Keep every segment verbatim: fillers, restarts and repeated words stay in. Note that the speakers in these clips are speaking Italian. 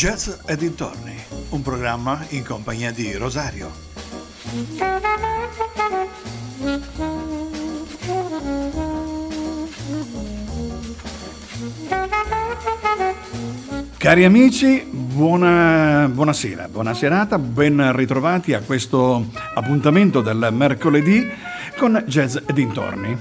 Jazz e dintorni, un programma in compagnia di Rosario. Cari amici, buona, buonasera, buona serata, ben ritrovati a questo appuntamento del mercoledì con Jazz e dintorni.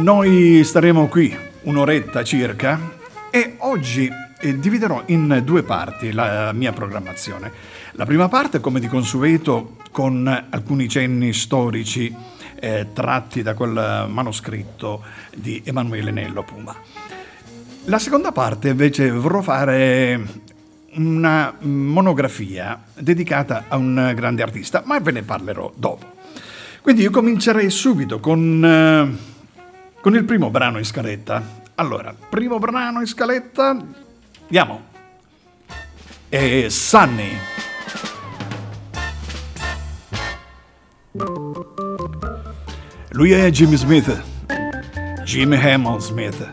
Noi staremo qui un'oretta circa e oggi dividerò in due parti la mia programmazione. La prima parte, come di consueto, con alcuni cenni storici eh, tratti da quel manoscritto di Emanuele Nello Puma. La seconda parte invece vorrò fare una monografia dedicata a un grande artista, ma ve ne parlerò dopo. Quindi io comincerei subito con... Eh, Con il primo brano in scaletta. Allora, primo brano in scaletta, andiamo. E Sunny. Lui è Jimmy Smith. Jim Hammond Smith.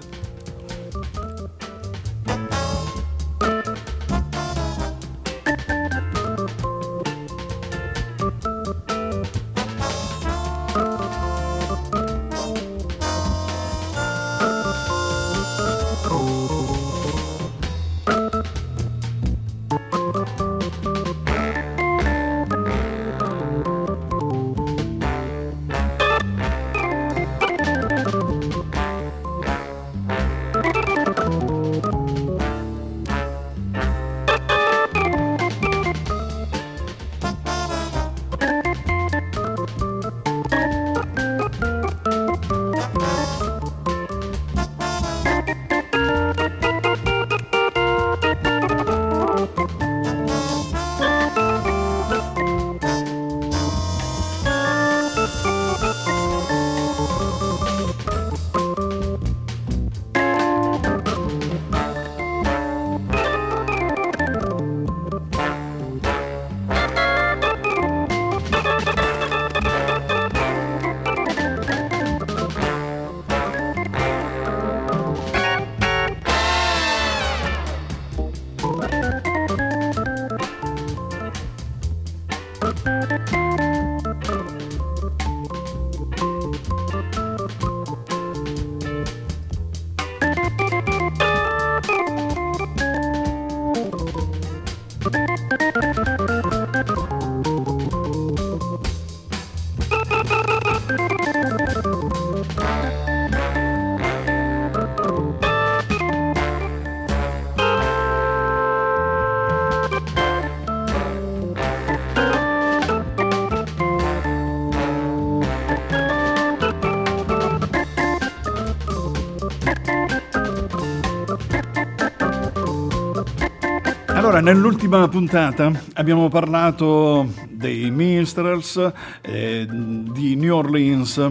Allora, nell'ultima puntata abbiamo parlato dei minstrels, eh, di New Orleans,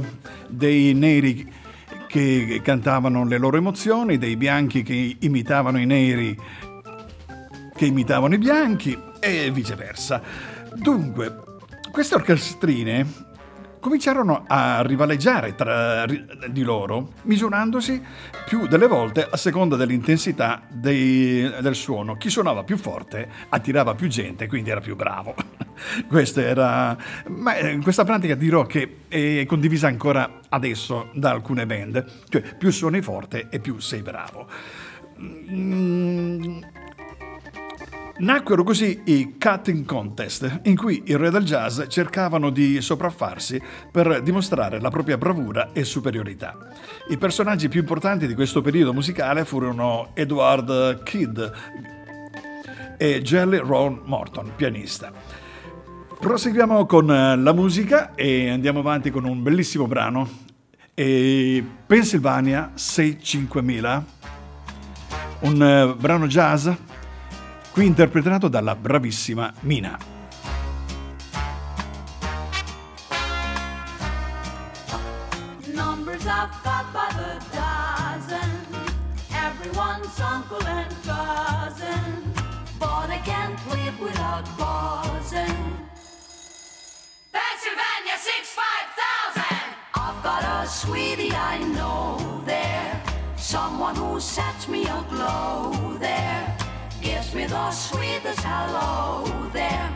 dei neri che cantavano le loro emozioni, dei bianchi che imitavano i neri che imitavano i bianchi e viceversa. Dunque, queste orchestrine cominciarono a rivaleggiare tra di loro, misurandosi più delle volte a seconda dell'intensità dei, del suono. Chi suonava più forte attirava più gente, quindi era più bravo. Questa era, ma questa pratica dirò che è condivisa ancora adesso da alcune band, cioè più suoni forte e più sei bravo. Mm. Nacquero così i cutting contest, in cui i re del jazz cercavano di sopraffarsi per dimostrare la propria bravura e superiorità. I personaggi più importanti di questo periodo musicale furono Edward Kidd e Jelly Roll Morton, pianista. Proseguiamo con la musica e andiamo avanti con un bellissimo brano, e Pennsylvania sei cinquemila, un brano jazz qui interpretato dalla bravissima Mina. Numbers I've got by the dozen, everyone's uncle and cousin, but I can't live without pausing. Pennsylvania sixty-five thousand. I've got a sweetie I know there, someone who sets me aglow there. best with or sweet as hello there.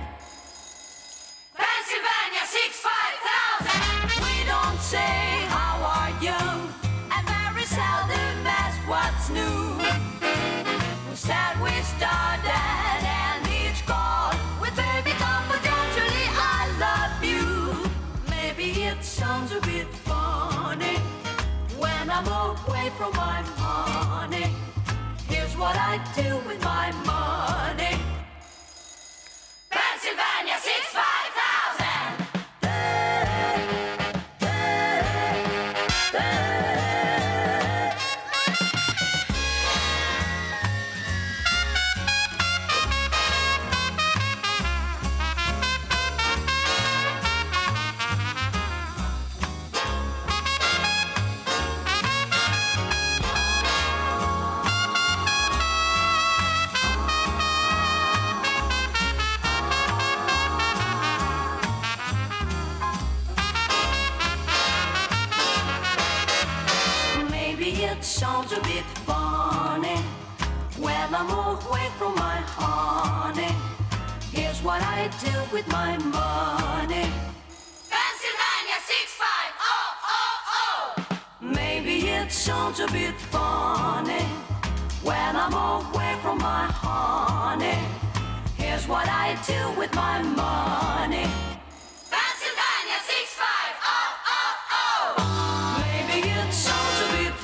Pennsylvania six five thousand. We don't say how are you, and very seldom ask what's new. Sad we started and each call with baby confidentially I love you. Maybe it sounds a bit funny when I'm away from my honey. Here's what I do with my money. Pennsylvania six five thousand. Sounds a bit funny when I'm away from my honey. Here's what I do with my money. Pennsylvania six five oh oh oh. Maybe it sounds a bit funny when I'm away from my honey. Here's what I do with my money. Pennsylvania six five oh oh oh. Maybe it sounds a bit funny.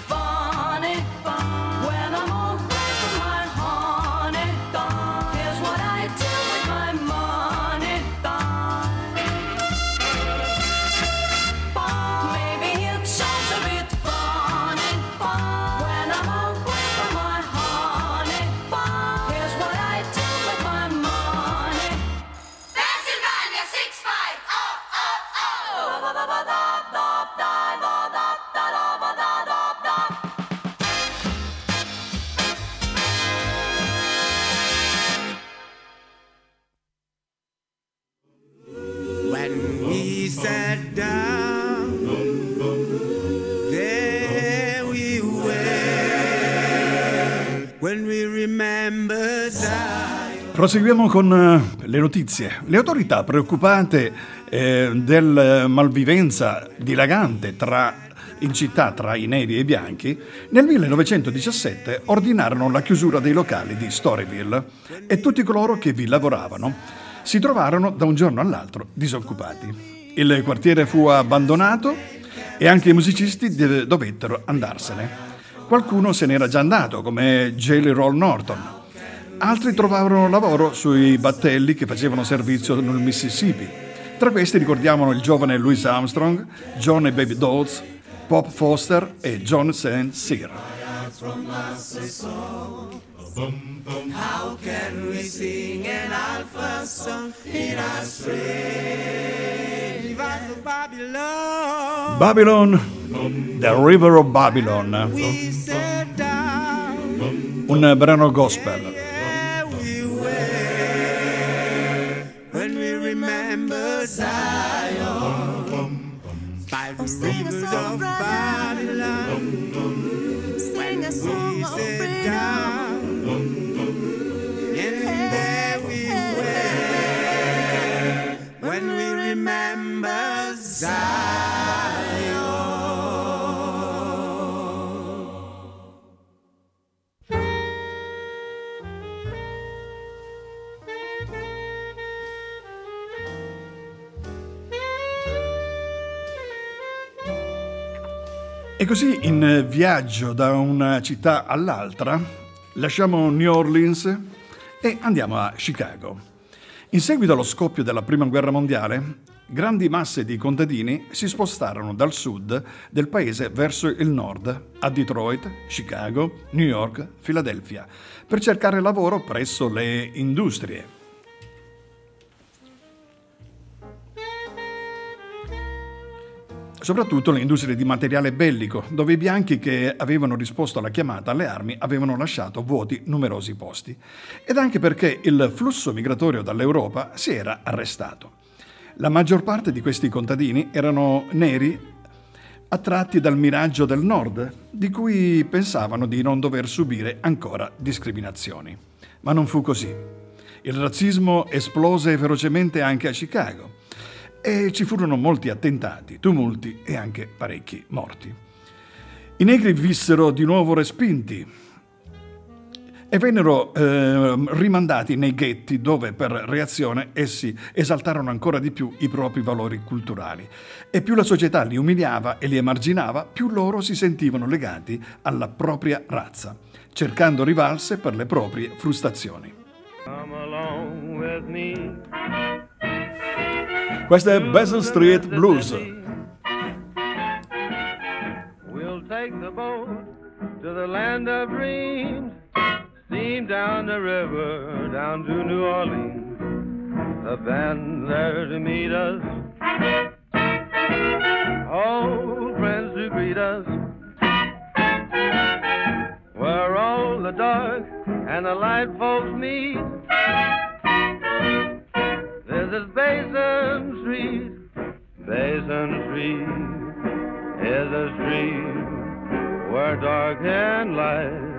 Proseguiamo con le notizie. Le autorità preoccupate eh, della malvivenza dilagante tra, in città tra i neri e i bianchi, nel millenovecentodiciassette ordinarono la chiusura dei locali di Storyville e tutti coloro che vi lavoravano si trovarono da un giorno all'altro disoccupati. Il quartiere fu abbandonato e anche i musicisti de- dovettero andarsene. Qualcuno se n'era già andato, come Jelly Roll Morton. Altri trovarono lavoro sui battelli che facevano servizio nel Mississippi. Tra questi ricordiamo il giovane Louis Armstrong, John e Baby Dodds, Pop Foster e John Saint Cyr. Babylon, The River of Babylon, un brano gospel. Zion, by the rivers of Babylon, sing a song of freedom, and there we were, when we remember Zion. E così, in viaggio da una città all'altra, lasciamo New Orleans e andiamo a Chicago. In seguito allo scoppio della Prima Guerra Mondiale, grandi masse di contadini si spostarono dal sud del paese verso il nord, a Detroit, Chicago, New York, Filadelfia, per cercare lavoro presso le industrie. Soprattutto le industrie di materiale bellico, dove i bianchi che avevano risposto alla chiamata alle armi avevano lasciato vuoti numerosi posti, ed anche perché il flusso migratorio dall'Europa si era arrestato. La maggior parte di questi contadini erano neri attratti dal miraggio del nord, di cui pensavano di non dover subire ancora discriminazioni. Ma non fu così. Il razzismo esplose ferocemente anche a Chicago e ci furono molti attentati, tumulti e anche parecchi morti. I negri vissero di nuovo respinti e vennero eh, rimandati nei ghetti, dove per reazione essi esaltarono ancora di più i propri valori culturali, e più la società li umiliava e li emarginava, più loro si sentivano legati alla propria razza, cercando rivalse per le proprie frustrazioni. Questa è Basin Street Blues. We'll take the boat to the land of dreams. Steam down the river, down to New Orleans. The band there to meet us, old friends to greet us. Where all the dark and the light folks meet, this is Basin Street. Basin Street is a street where dark and light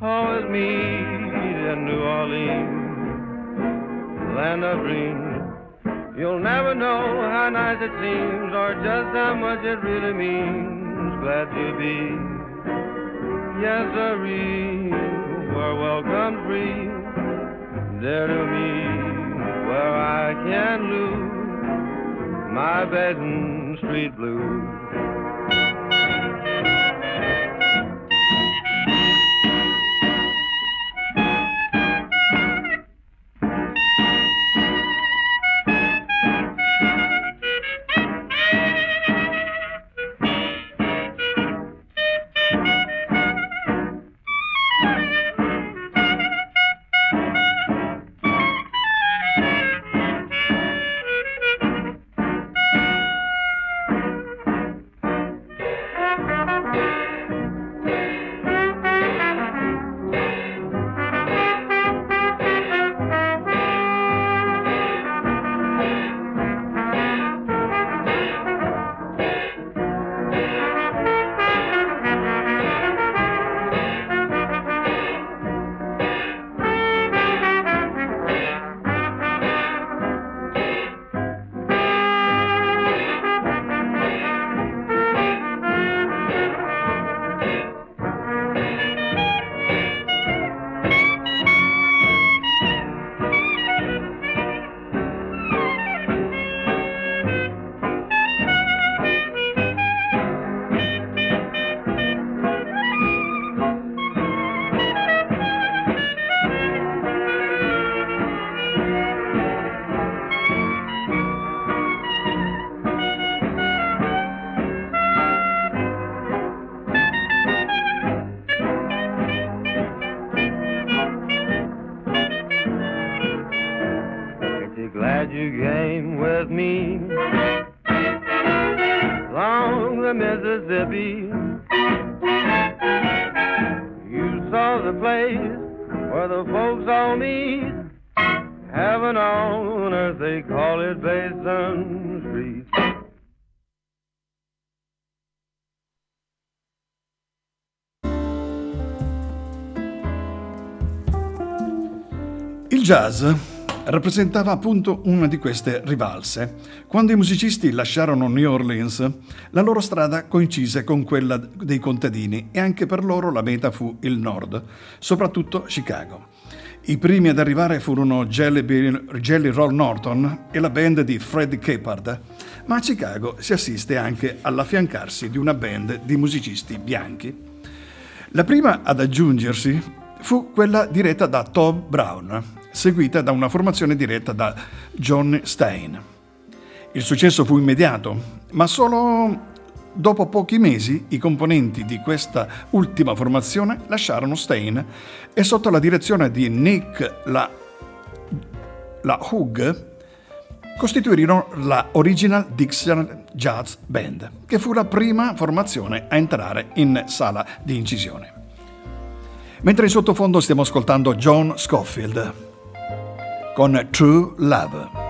always meet in New Orleans, land of dreams. You'll never know how nice it seems, or just how much it really means. Glad to be, yes sirree, where welcome free, there to me, where I can lose my Basin Street blues. Il jazz rappresentava appunto una di queste rivalse. Quando i musicisti lasciarono New Orleans, la loro strada coincise con quella dei contadini e anche per loro la meta fu il nord, soprattutto Chicago. I primi ad arrivare furono Jelly, Jelly Roll Morton e la band di Freddie Keppard, ma a Chicago si assiste anche all'affiancarsi di una band di musicisti bianchi. La prima ad aggiungersi fu quella diretta da Tom Brown, seguita da una formazione diretta da John Stein. Il successo fu immediato, ma solo dopo pochi mesi i componenti di questa ultima formazione lasciarono Stein e, sotto la direzione di Nick LaRocca, costituirono la Original Dixieland Jazz Band, che fu la prima formazione a entrare in sala di incisione. Mentre in sottofondo stiamo ascoltando John Scofield con True Love.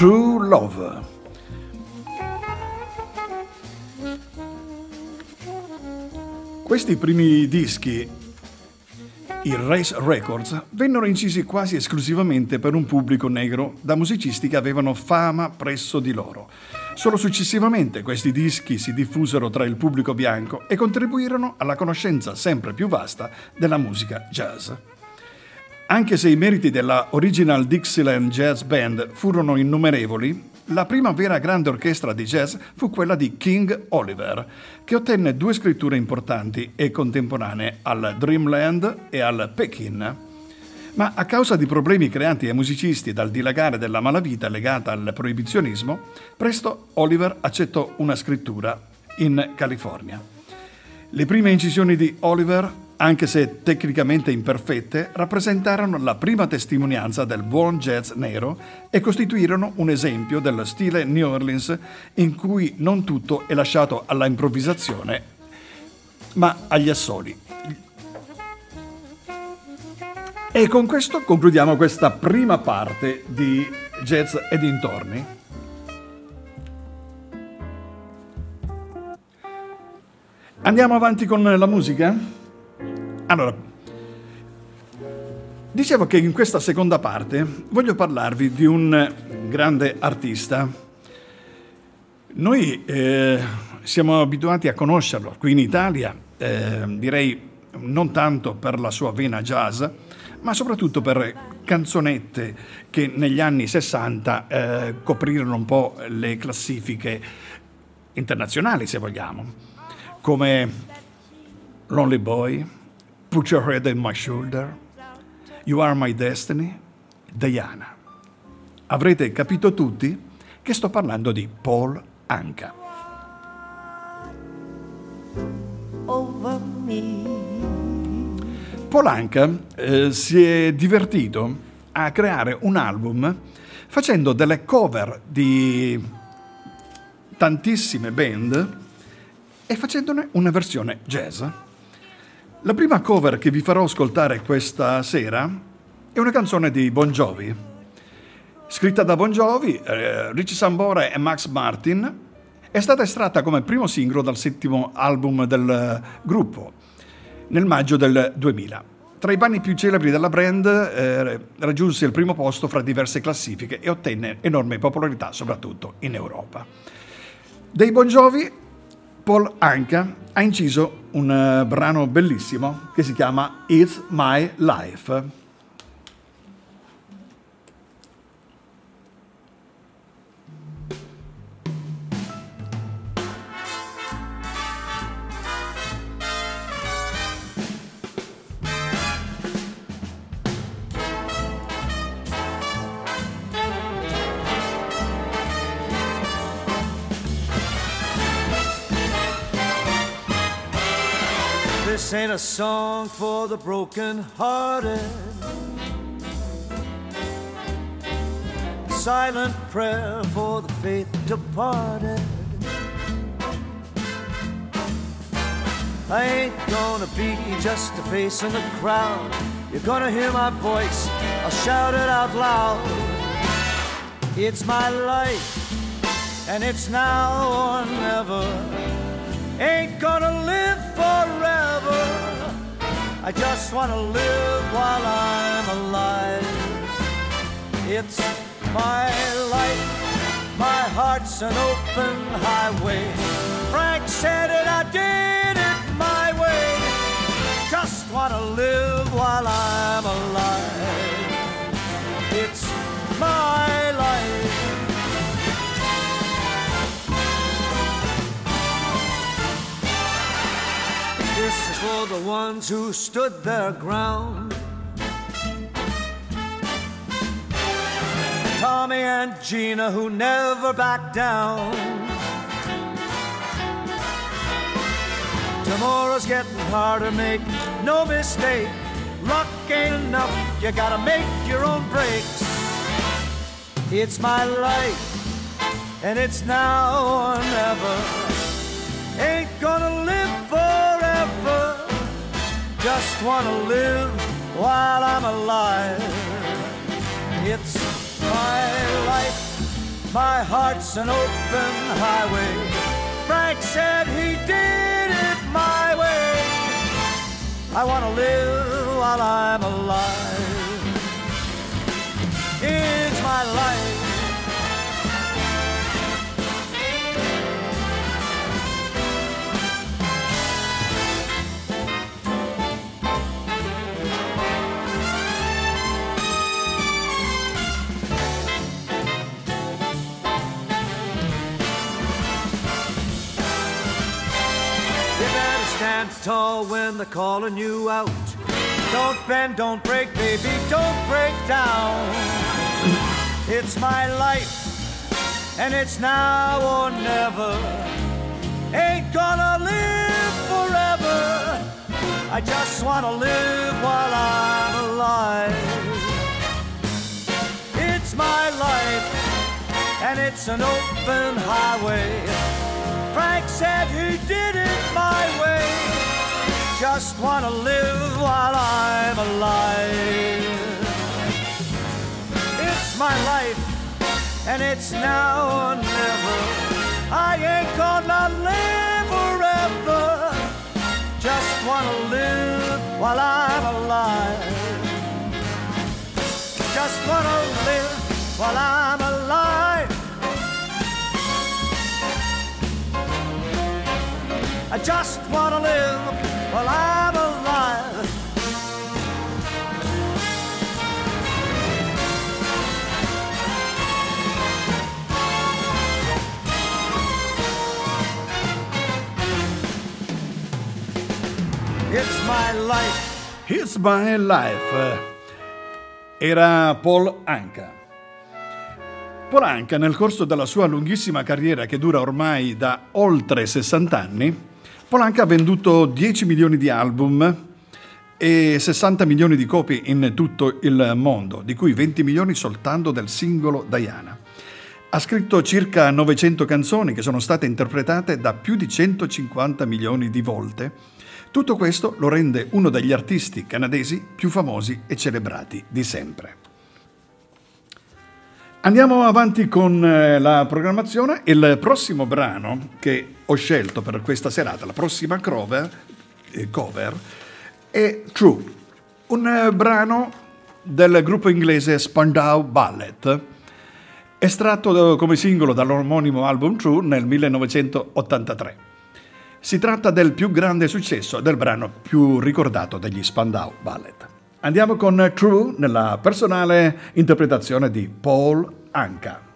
True Love. Questi primi dischi, i Race Records, vennero incisi quasi esclusivamente per un pubblico negro da musicisti che avevano fama presso di loro. Solo successivamente questi dischi si diffusero tra il pubblico bianco e contribuirono alla conoscenza sempre più vasta della musica jazz. Anche se i meriti della Original Dixieland Jazz Band furono innumerevoli, la prima vera grande orchestra di jazz fu quella di King Oliver, che ottenne due scritture importanti e contemporanee al Dreamland e al Pekin. Ma a causa di problemi creati ai musicisti dal dilagare della malavita legata al proibizionismo, presto Oliver accettò una scrittura in California. Le prime incisioni di Oliver, anche se tecnicamente imperfette, rappresentarono la prima testimonianza del buon jazz nero e costituirono un esempio dello stile New Orleans in cui non tutto è lasciato alla improvvisazione, ma agli assoli. E con questo concludiamo questa prima parte di Jazz e dintorni. Andiamo avanti con la musica? Allora, dicevo che in questa seconda parte voglio parlarvi di un grande artista. Noi eh, siamo abituati a conoscerlo qui in Italia, eh, direi non tanto per la sua vena jazz, ma soprattutto per canzonette che negli anni sessanta eh, coprirono un po' le classifiche internazionali, se vogliamo, come Lonely Boy, Put Your Head on My Shoulder, You Are My Destiny, Diana. Avrete capito tutti che sto parlando di Paul Anka. Paul Anka eh, si è divertito a creare un album facendo delle cover di tantissime band e facendone una versione jazz. La prima cover che vi farò ascoltare questa sera è una canzone di Bon Jovi, scritta da Bon Jovi, eh, Richie Sambora e Max Martin. È stata estratta come primo singolo dal settimo album del gruppo nel maggio del duemila. Tra i brani più celebri della brand eh, raggiunse il primo posto fra diverse classifiche e ottenne enorme popolarità soprattutto in Europa. Dei Bon Jovi, Paul Anka ha inciso un brano bellissimo che si chiama It's My Life. This ain't a song for the broken-hearted, silent prayer for the faith departed. I ain't gonna be just a face in the crowd. You're gonna hear my voice, I'll shout it out loud. It's my life, and it's now or never. Ain't gonna live forever. I just wanna live while I'm alive. It's my life. My heart's an open highway. Frank said it, I did it my way. Just wanna live while I'm alive. It's my life. This is for the ones who stood their ground. Tommy and Gina who never backed down. Tomorrow's getting harder, make no mistake. Luck ain't enough, you gotta make your own breaks. It's my life, and it's now or never. Ain't gonna live forever. Just wanna live while I'm alive. It's my life. My heart's an open highway. Frank said he did it my way. I want to live while I'm alive. It's my life. Stand tall when they're calling you out. Don't bend, don't break, baby, don't break down. It's my life, and it's now or never. Ain't gonna live forever. I just wanna live while I'm alive. It's my life, and it's an open highway. Frank said he did it my way. Just want to live while I'm alive. It's my life, and it's now or never. I ain't gonna live forever. Just want to live while I'm alive. Just want to live while I'm alive. I just want to live while I'm alive. It's my life. It's my life. Era Paul Anka. Paul Anka, nel corso della sua lunghissima carriera che dura ormai da oltre sessanta anni, Paul Anka ha venduto dieci milioni di album e sessanta milioni di copie in tutto il mondo, di cui venti milioni soltanto del singolo Diana. Ha scritto circa novecento canzoni che sono state interpretate da più di centocinquanta milioni di volte. Tutto questo lo rende uno degli artisti canadesi più famosi e celebrati di sempre. Andiamo avanti con la programmazione. Il prossimo brano che ho scelto per questa serata, la prossima cover, eh, cover è True, un eh, brano del gruppo inglese Spandau Ballet, estratto come singolo dall'omonimo album True nel millenovecentottantatré. Si tratta del più grande successo, del brano più ricordato degli Spandau Ballet. Andiamo con True nella personale interpretazione di Paul Anka.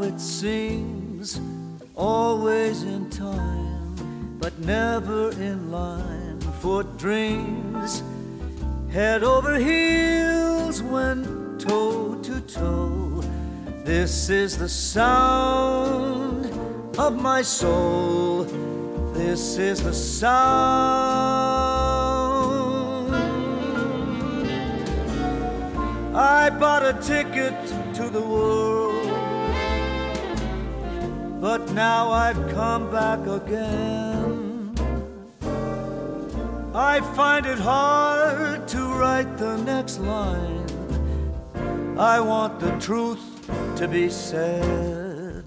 It sings always in time, but never in line for dreams. Head over heels went toe to toe. This is the sound of my soul. This is the sound. I bought a ticket to the world, but now I've come back again. I find it hard to write the next line. I want the truth to be said.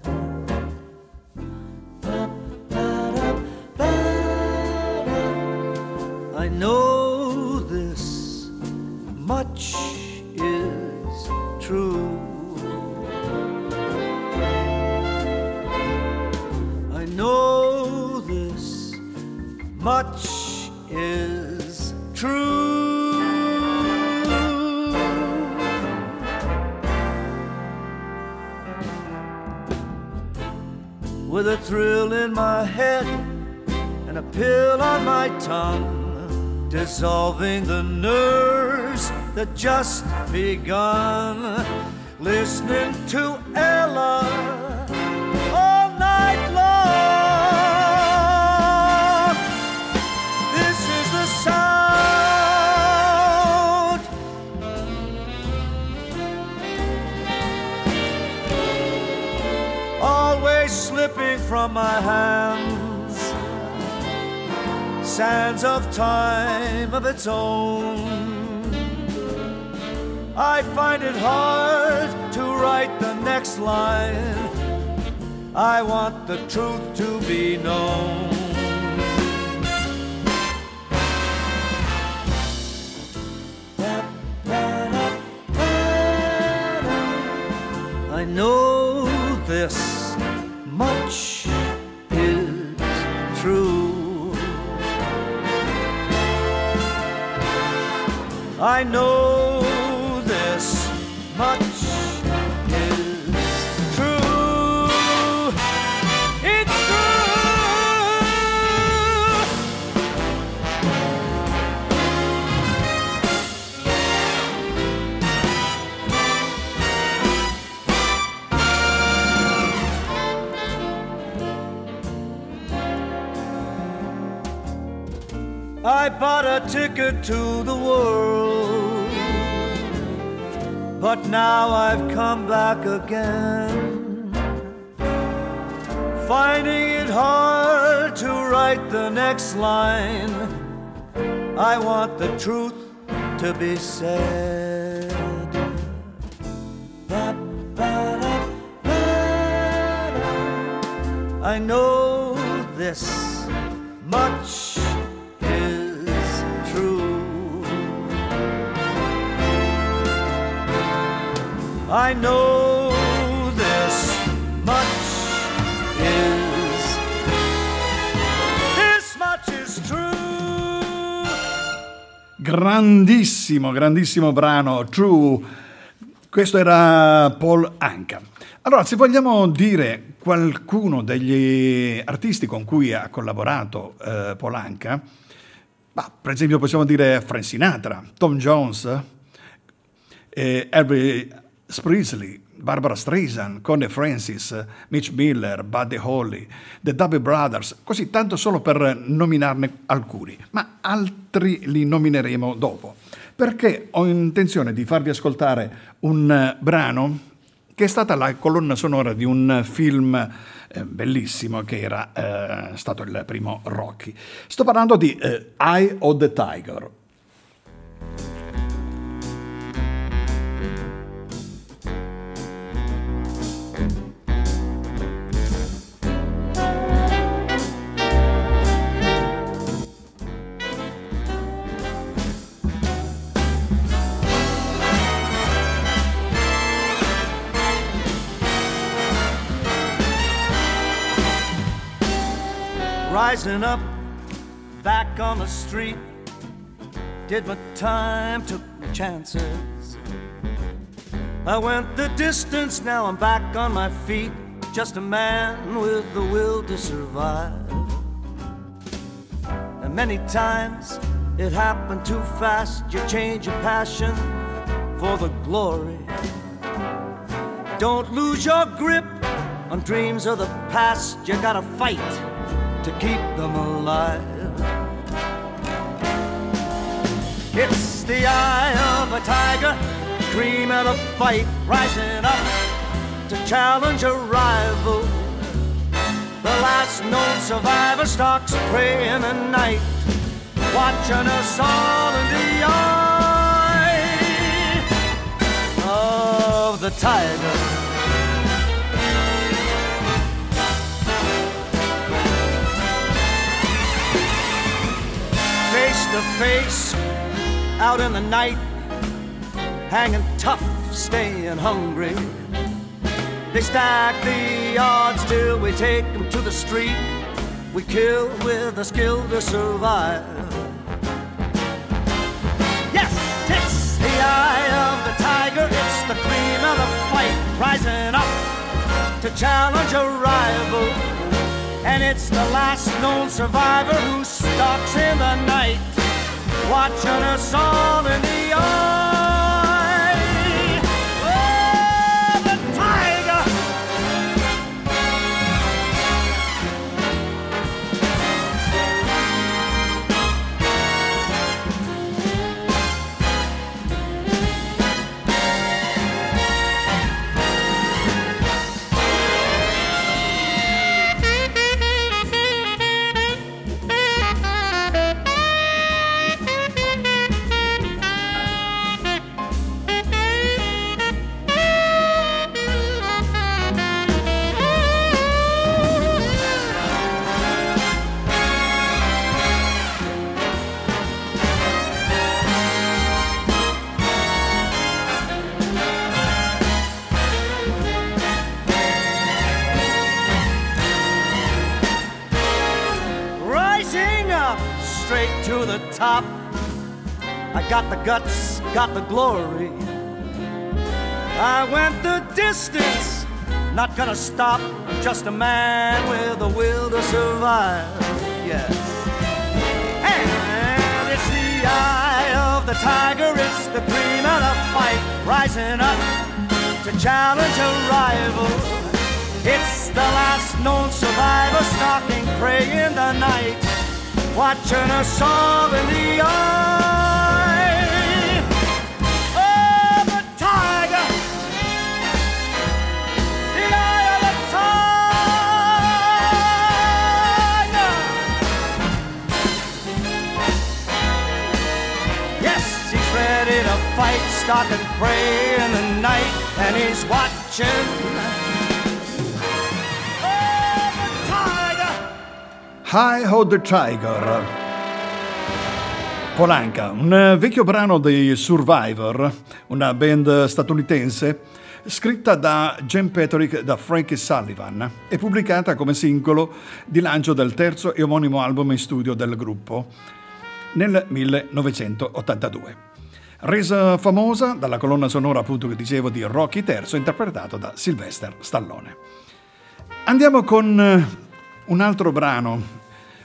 I know this much is true. Know this much is true. with a thrill in my head and a pill on my tongue, dissolving the nerves that just begun. Listening to Ella all night long. This is the sound always slipping from my hands, sands of time of its own. I find it hard to write the next line. I want the truth to be known. I know this much is true. I know much is true. It's true. I bought a ticket to the world, but now I've come back again, finding it hard to write the next line. I want the truth to be said. I know this much is true. I know this much is, this much is true. Grandissimo, grandissimo brano, True. Questo era Paul Anka. Allora, se vogliamo dire qualcuno degli artisti con cui ha collaborato eh, Paul Anka, bah, per esempio possiamo dire Frank Sinatra, Tom Jones, eh, Every... Sprisley, Barbara Streisand, Connie Francis, Mitch Miller, Buddy Holly, The Doobie Brothers, così tanto solo per nominarne alcuni, ma altri li nomineremo dopo, perché ho intenzione di farvi ascoltare un brano che è stata la colonna sonora di un film bellissimo che era eh, stato il primo Rocky. Sto parlando di eh, Eye of the Tiger. Rising up, back on the street, did my time, took my chances. I went the distance, now I'm back on my feet, just a man with the will to survive. And many times it happened too fast, you change your passion for the glory. Don't lose your grip on dreams of the past, you gotta fight to keep them alive. It's the eye of a tiger, dream and a fight, rising up to challenge a rival. The last known survivor stalks prey in the night, watching us all in the eye of the tiger. Face to face, out in the night, hanging tough, staying hungry. They stack the odds till we take them to the street. We kill with a skill to survive. Yes, it's the eye of the tiger, it's the cream of the fight, rising up to challenge a rival. and it's the last known survivor who stalks in the night, watching us all in the eye. Oh, the tiger. Top. I got the guts, got the glory. I went the distance, not gonna stop. I'm just a man with a will to survive. Yes. And it's the eye of the tiger, it's the cream of the fight, rising up to challenge a rival. It's the last known survivor, stalking prey in the night, watching us all in the eye of the tiger, the eye of the tiger. Yes, he's ready to fight, stalk and prey in the night, and he's watching. Eye of the Tiger, Paul Anka, un vecchio brano dei Survivor, una band statunitense scritta da Jim Patrick, da Frank Sullivan, e pubblicata come singolo di lancio del terzo e omonimo album in studio del gruppo nel millenovecentottantadue, resa famosa dalla colonna sonora, appunto, che dicevo, di Rocky terzo, interpretato da Sylvester Stallone. Andiamo con un altro brano,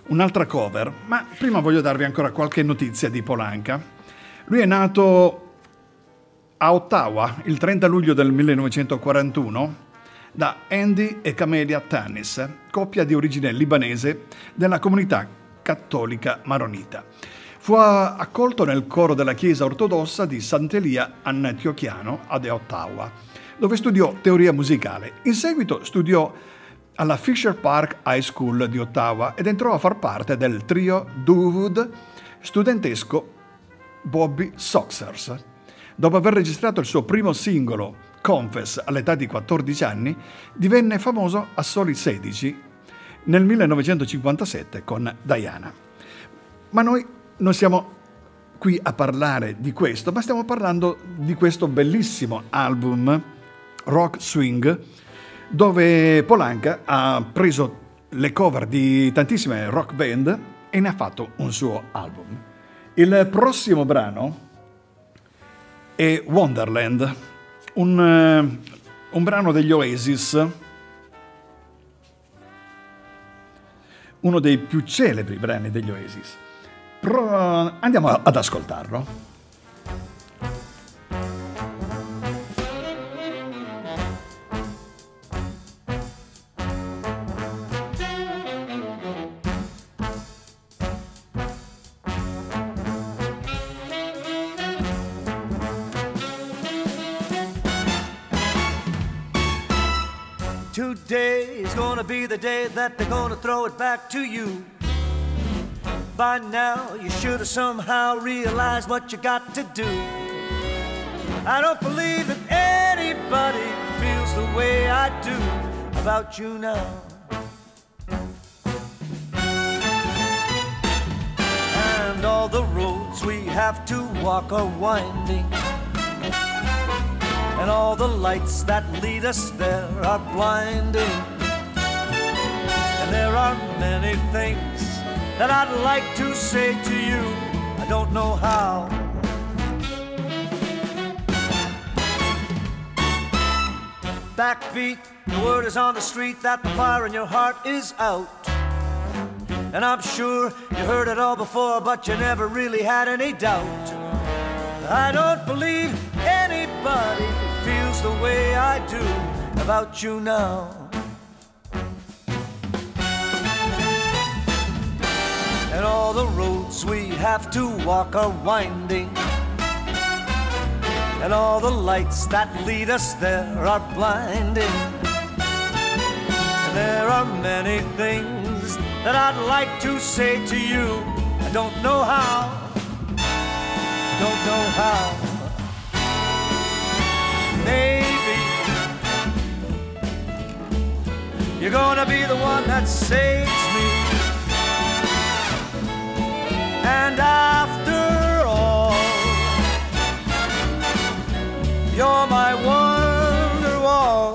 un'altra cover, ma prima voglio darvi ancora qualche notizia di Paul Anka. Lui è nato a Ottawa il trenta luglio del millenovecentoquarantuno da Andy e Camelia Tannis, coppia di origine libanese della comunità cattolica maronita. Fu accolto nel coro della chiesa ortodossa di Sant'Elia Antiochiano ad Ottawa, dove studiò teoria musicale. In seguito studiò alla Fisher Park High School di Ottawa ed entrò a far parte del trio Doowood studentesco Bobby Soxers. Dopo aver registrato il suo primo singolo, Confess, all'età di quattordici anni, divenne famoso a soli sedici nel millenovecentocinquantasette con Diana. Ma noi non siamo qui a parlare di questo, ma stiamo parlando di questo bellissimo album Rock Swing, dove Paul Anka ha preso le cover di tantissime rock band e ne ha fatto un suo album. Il prossimo brano è Wonderland, un, un brano degli Oasis, uno dei più celebri brani degli Oasis. Pro, andiamo ad ascoltarlo. Be the day that they're gonna throw it back to you. By now you should have somehow realized what you got to do. I don't believe that anybody feels the way I do about you now. And all the roads we have to walk are winding, and all the lights that lead us there are blinding. There are many things that I'd like to say to you, I don't know how. Backbeat, the word is on the street that the fire in your heart is out. And I'm sure you heard it all before, but you never really had any doubt. I don't believe anybody feels the way I do about you now. And all the roads we have to walk are winding, and all the lights that lead us there are blinding. And there are many things that I'd like to say to you. I don't know how, don't know how. Maybe you're gonna be the one that saves me. And after all, you're my wonderwall.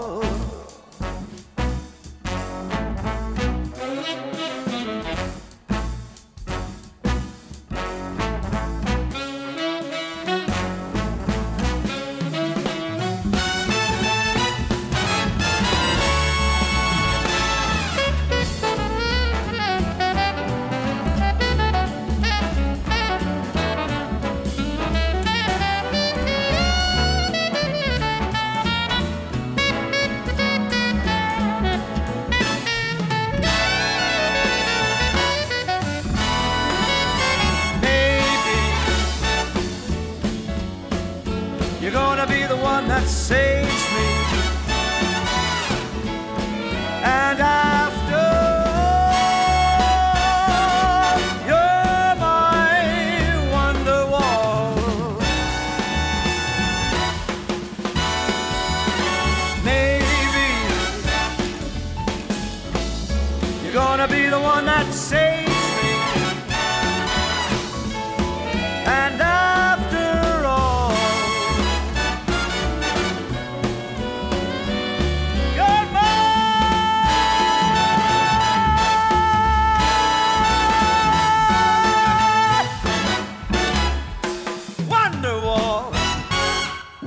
That saves me. And after all, you're my wonderwall. Maybe you're gonna be the one that saves.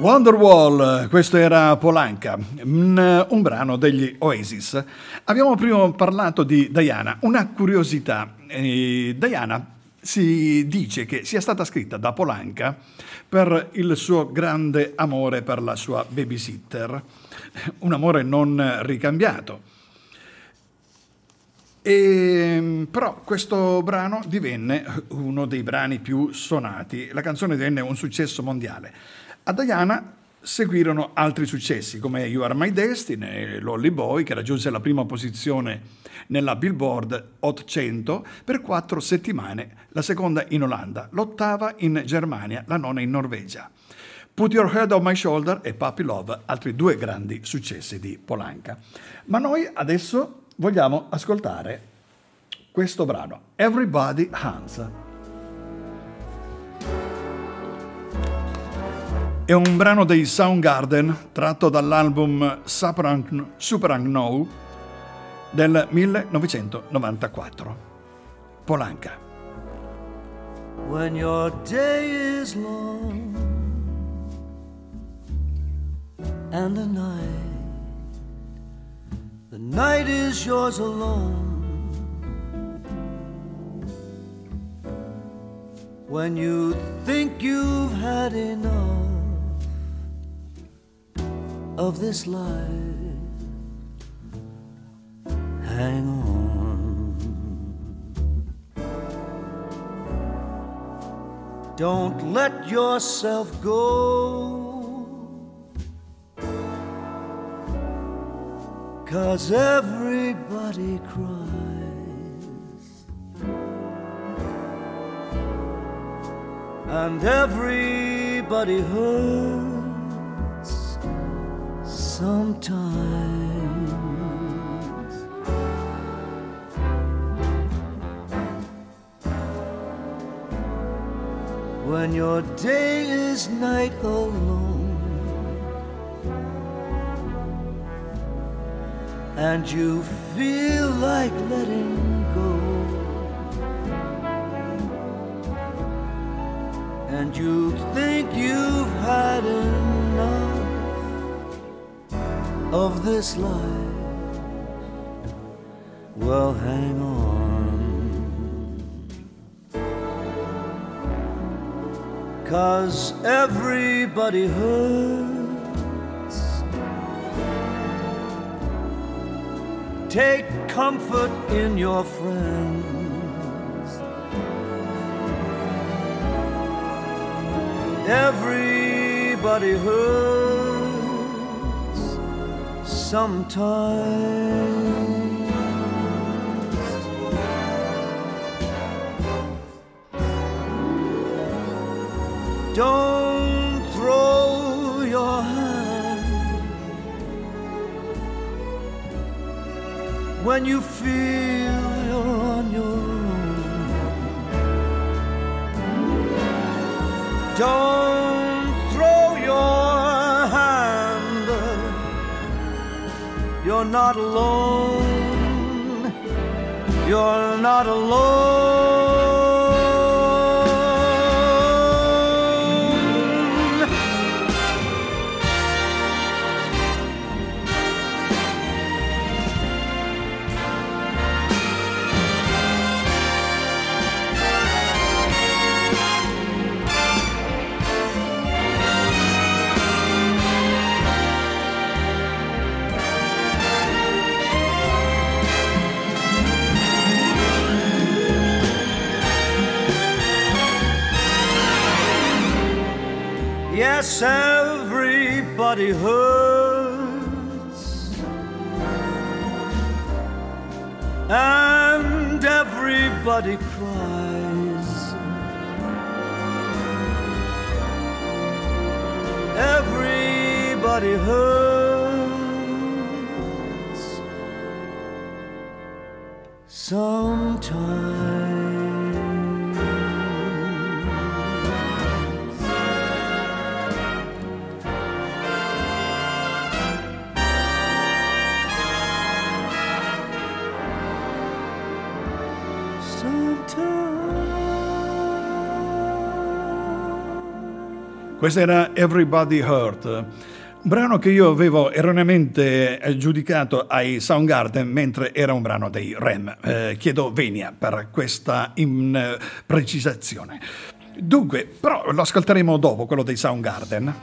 Wonderwall, questo era Paul Anka, un brano degli Oasis. Abbiamo prima parlato di Diana, una curiosità. Eh, Diana si dice che sia stata scritta da Paul Anka per il suo grande amore per la sua babysitter, un amore non ricambiato. E, però questo brano divenne uno dei brani più suonati, la canzone divenne un successo mondiale. A Diana seguirono altri successi come You Are My Destiny, Lolly Boy, che raggiunse la prima posizione nella Billboard Hot cento per quattro settimane, la seconda in Olanda, l'ottava in Germania, la nona in Norvegia. Put Your Head on My Shoulder e Puppy Love, altri due grandi successi di Paul Anka. Ma noi adesso vogliamo ascoltare questo brano, Everybody Hands. È un brano dei Soundgarden tratto dall'album Superunknown Now del millenovecentonovantaquattro. Paul Anka. When your day is long and the night, the night is yours alone. When you think you've had enough of this life, hang on. Don't let yourself go, 'cause everybody cries and everybody hurts sometimes. When your day is night alone and you feel like letting go, and you think you've had enough of this life, well, hang on. 'cause everybody hurts. Take comfort in your friends. Everybody hurts sometimes. Don't throw your hand when you feel you're on your own. Don't throw your hand. You're not alone. You're not alone. Yes, everybody hurts, and everybody cries. Everybody hurts sometimes. Questa era Everybody Hurt, un brano che io avevo erroneamente giudicato ai Soundgarden mentre era un brano dei Rem. Eh, chiedo venia per questa in, uh, precisazione. Dunque, però lo ascolteremo dopo, quello dei Soundgarden.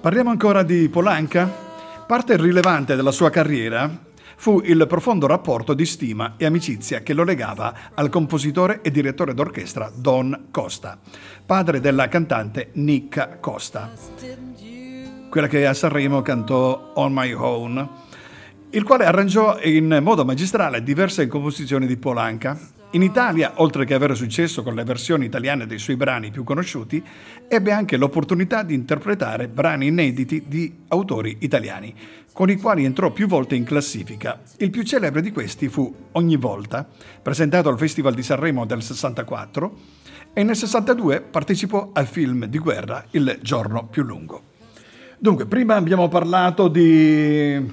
Parliamo ancora di Paul Anka. Parte rilevante della sua carriera fu il profondo rapporto di stima e amicizia che lo legava al compositore e direttore d'orchestra Don Costa, padre della cantante Nica Costa, quella che a Sanremo cantò On My Own, il quale arrangiò in modo magistrale diverse composizioni di Paul Anka. In Italia, oltre che avere successo con le versioni italiane dei suoi brani più conosciuti, ebbe anche l'opportunità di interpretare brani inediti di autori italiani, con i quali entrò più volte in classifica. Il più celebre di questi fu Ogni volta, presentato al Festival di Sanremo del sessantaquattro, e nel sessantadue partecipò al film di guerra Il giorno più lungo. Dunque, prima abbiamo parlato di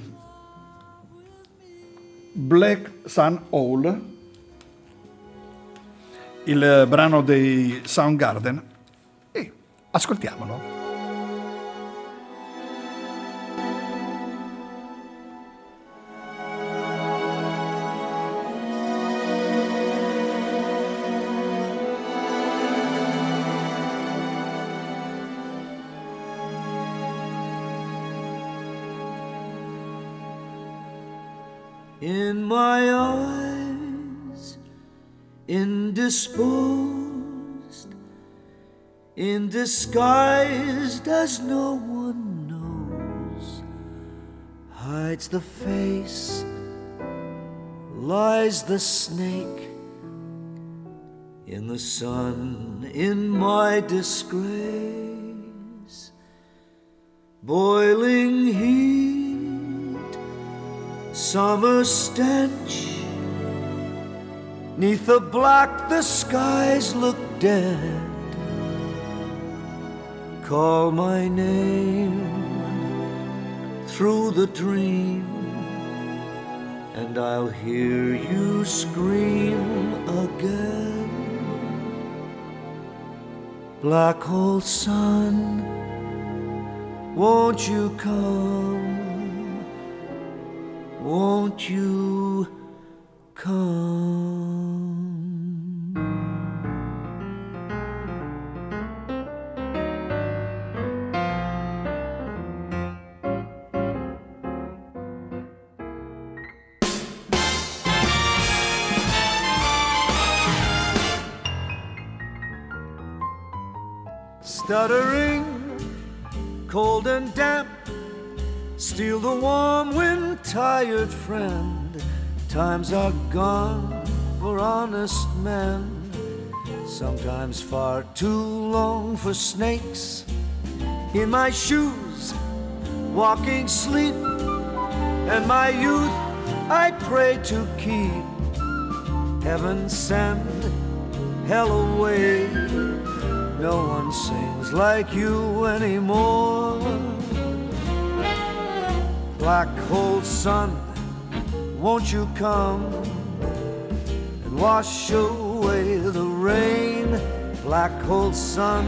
Black Sun Hole, il brano dei Soundgarden, e ascoltiamolo. In my eyes, indisposed, in disguise, as no one knows, hides the face, lies the snake. In the sun, in my disgrace, boiling heat, summer stench, neath the black the skies look dead. Call my name through the dream, and I'll hear you scream again. Black hole sun, won't you come? Won't you come? stuttering, cold and damp, still the warm wind tired friend. Times are gone for honest men, sometimes far too long for snakes. In my shoes, walking sleep, and my youth I pray to keep. Heaven send, hell away, no one sings like you anymore. Black hole sun, won't you come and wash away the rain? Black hole sun,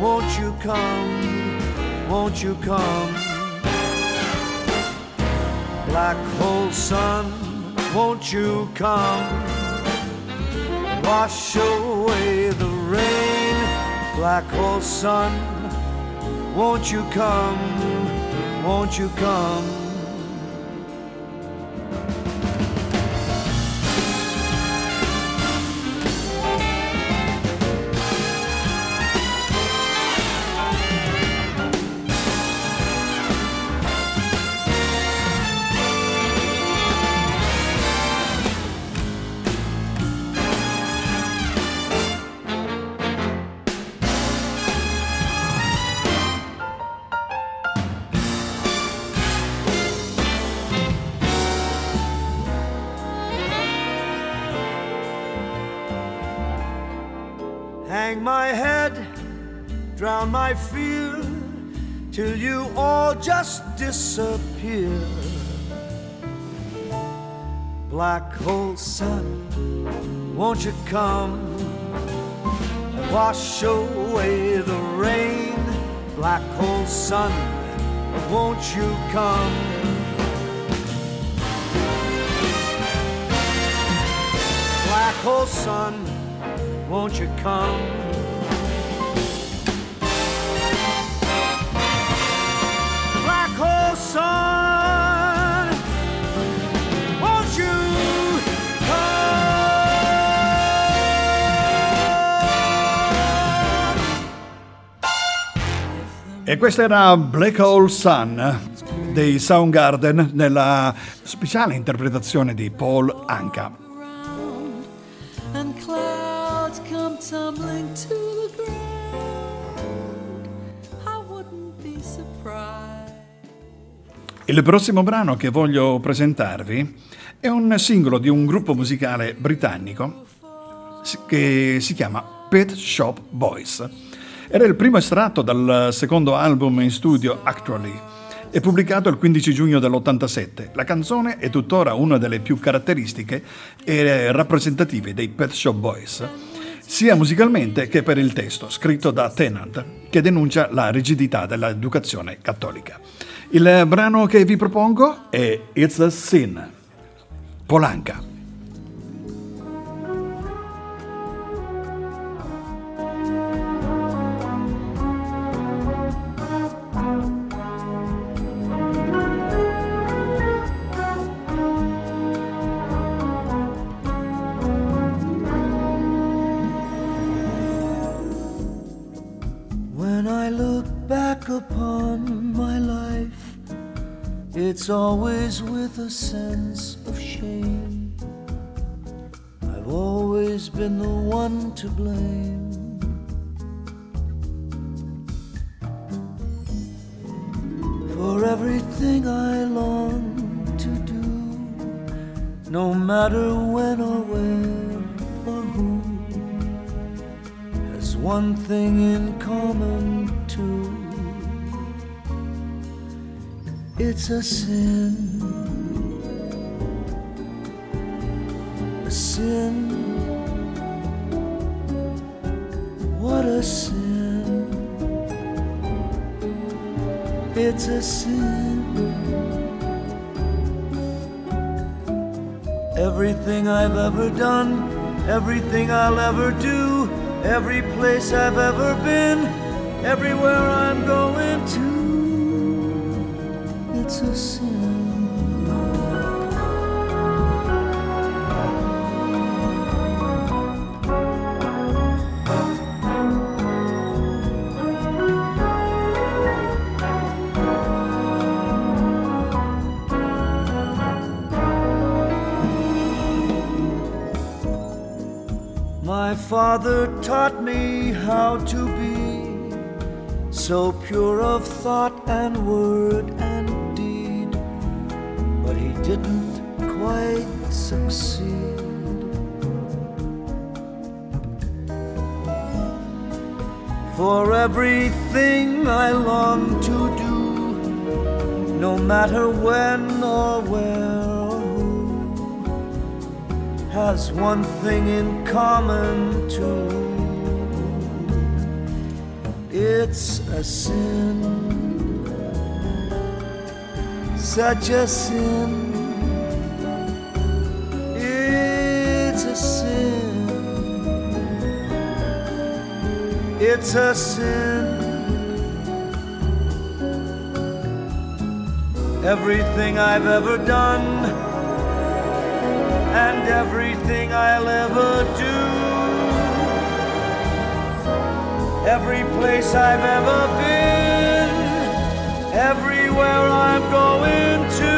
won't you come, won't you come? Black hole sun, won't you come, wash away the rain? Black hole sun, won't you come, won't you come? Hang my head, drown my fear, till you all just disappear. Black hole sun, won't you come and wash away the rain? Black hole sun, won't you come? Black hole sun, won't you come? Black hole sun, won't you come? E questa era Black Hole Sun dei Soundgarden nella speciale interpretazione di Paul Anka. Tumbling to the ground, I wouldn't be surprised. Il prossimo brano che voglio presentarvi è un singolo di un gruppo musicale britannico che si chiama Pet Shop Boys. Era il primo estratto dal secondo album in studio Actually, è pubblicato il quindici giugno dell'ottantasette. La canzone è tuttora una delle più caratteristiche e rappresentative dei Pet Shop Boys, sia musicalmente che per il testo, scritto da Tennant, che denuncia la rigidità dell'educazione cattolica. Il brano che vi propongo è It's a Sin, Paul Anka. It's always with a sense of shame. I've always been the one to blame. For everything I long to do, no matter when or where or who, has one thing in common too. It's a sin, a sin, what a sin. It's a sin. Everything I've ever done, everything I'll ever do, every place I've ever been, everywhere I'm going to. It's a sin. My father taught me how to be so pure of thought and word and deed, but he didn't quite succeed. For everything I long to do, no matter when or where or who, has one thing in common too. It's a sin, such a sin. It's a sin. It's a sin. Everything I've ever done and everything I'll ever do, every place I've ever been, everywhere I'm going to,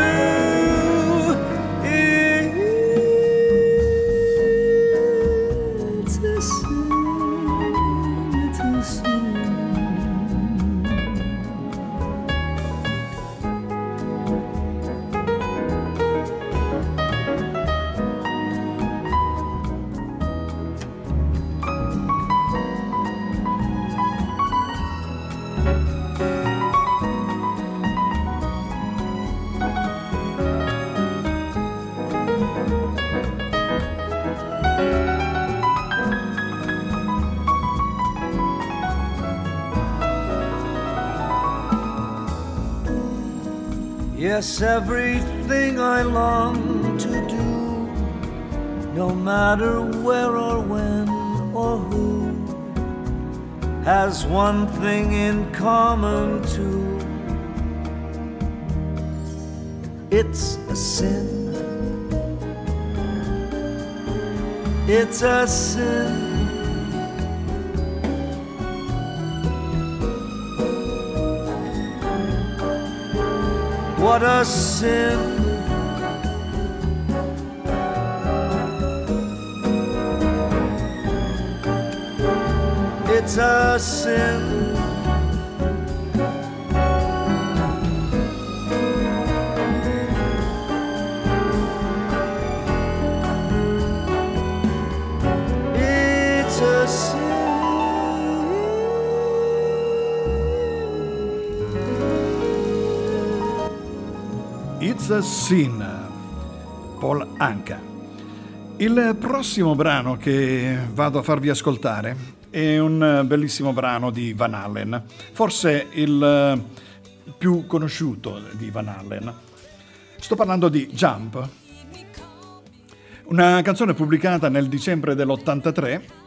yes, everything I long to do, no matter where or when or who, has one thing in common too. It's a sin. It's a sin. What a sin. It's a sin. It's a sin. It's a Sin, Paul Anka. Il prossimo brano che vado a farvi ascoltare è un bellissimo brano di Van Halen, forse il più conosciuto di Van Halen. Sto parlando di Jump, una canzone pubblicata nel dicembre dell'ottantatré.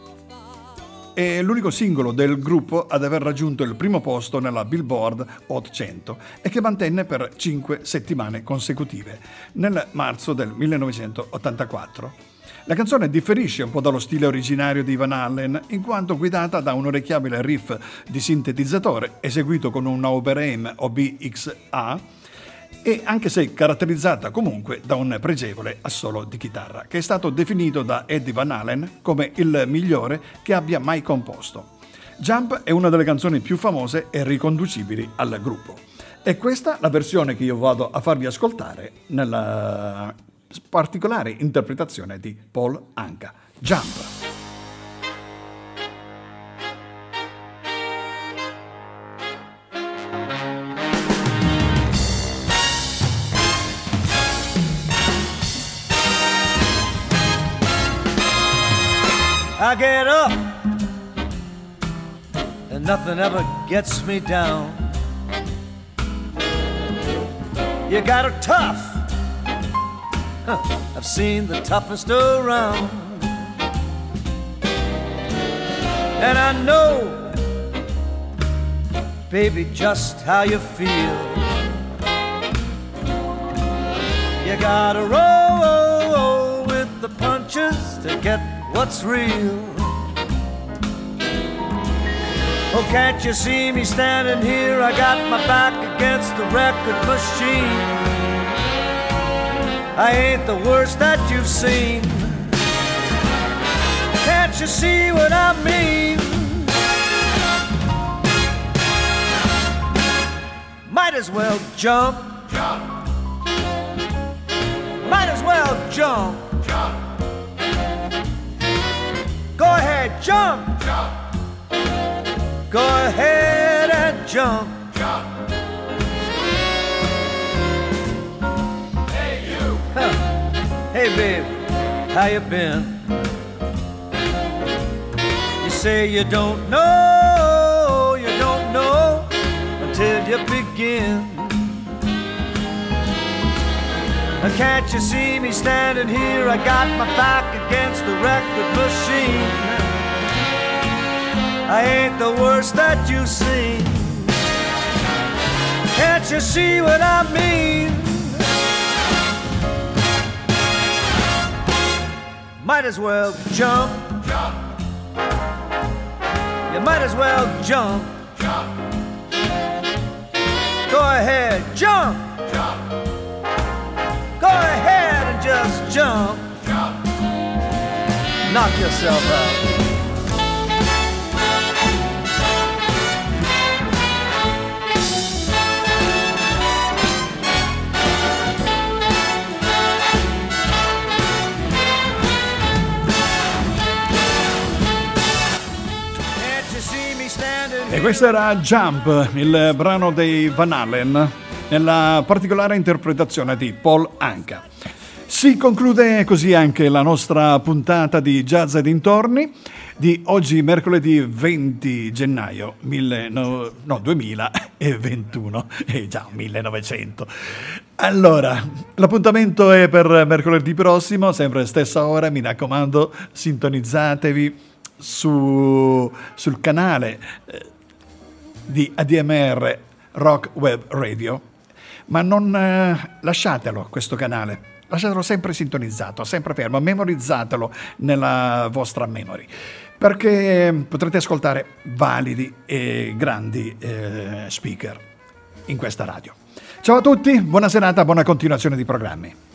È l'unico singolo del gruppo ad aver raggiunto il primo posto nella Billboard Hot cento e che mantenne per cinque settimane consecutive nel marzo del millenovecentottantaquattro. La canzone differisce un po' dallo stile originario di Van Halen, in quanto guidata da un orecchiabile riff di sintetizzatore eseguito con un Oberheim O B X A, e anche se caratterizzata comunque da un pregevole assolo di chitarra, che è stato definito da Eddie Van Halen come il migliore che abbia mai composto. Jump è una delle canzoni più famose e riconducibili al gruppo. E questa è la versione che io vado a farvi ascoltare nella particolare interpretazione di Paul Anka. Jump. I get up and nothing ever gets me down. You got her tough, huh, I've seen the toughest around. And I know, baby, just how you feel. You gotta roll, roll with the punches to get what's real? Oh, can't you see me standing here? I got my back against the record machine. I ain't the worst that you've seen. Can't you you see what I mean. Might as well jump, jump. Might as well jump, jump. Go ahead, jump, jump. Go ahead and jump, jump. Hey you, huh. Hey babe, how you been? Say you don't know, you don't know until you begin. Now can't you see me standing here? I got my back against the record machine. I ain't the worst that you've seen. Can't you see what I mean? Might as well jump, jump. You might as well jump, jump. Go ahead, jump, jump. Go ahead and just jump, jump. Knock yourself out. E questo era Jump, il brano dei Van Halen, nella particolare interpretazione di Paul Anka. Si conclude così anche la nostra puntata di Jazz e dintorni di oggi, mercoledì venti gennaio mille, no, no, duemilaventuno, eh già millenovecento. Allora, l'appuntamento è per mercoledì prossimo, sempre stessa ora, mi raccomando, sintonizzatevi su, sul canale eh, di A D M R Rock Web Radio, ma non eh, lasciatelo questo canale, lasciatelo sempre sintonizzato, sempre fermo, memorizzatelo nella vostra memory, perché potrete ascoltare validi e grandi eh, speaker in questa radio. Ciao a tutti, buona serata, buona continuazione di programmi.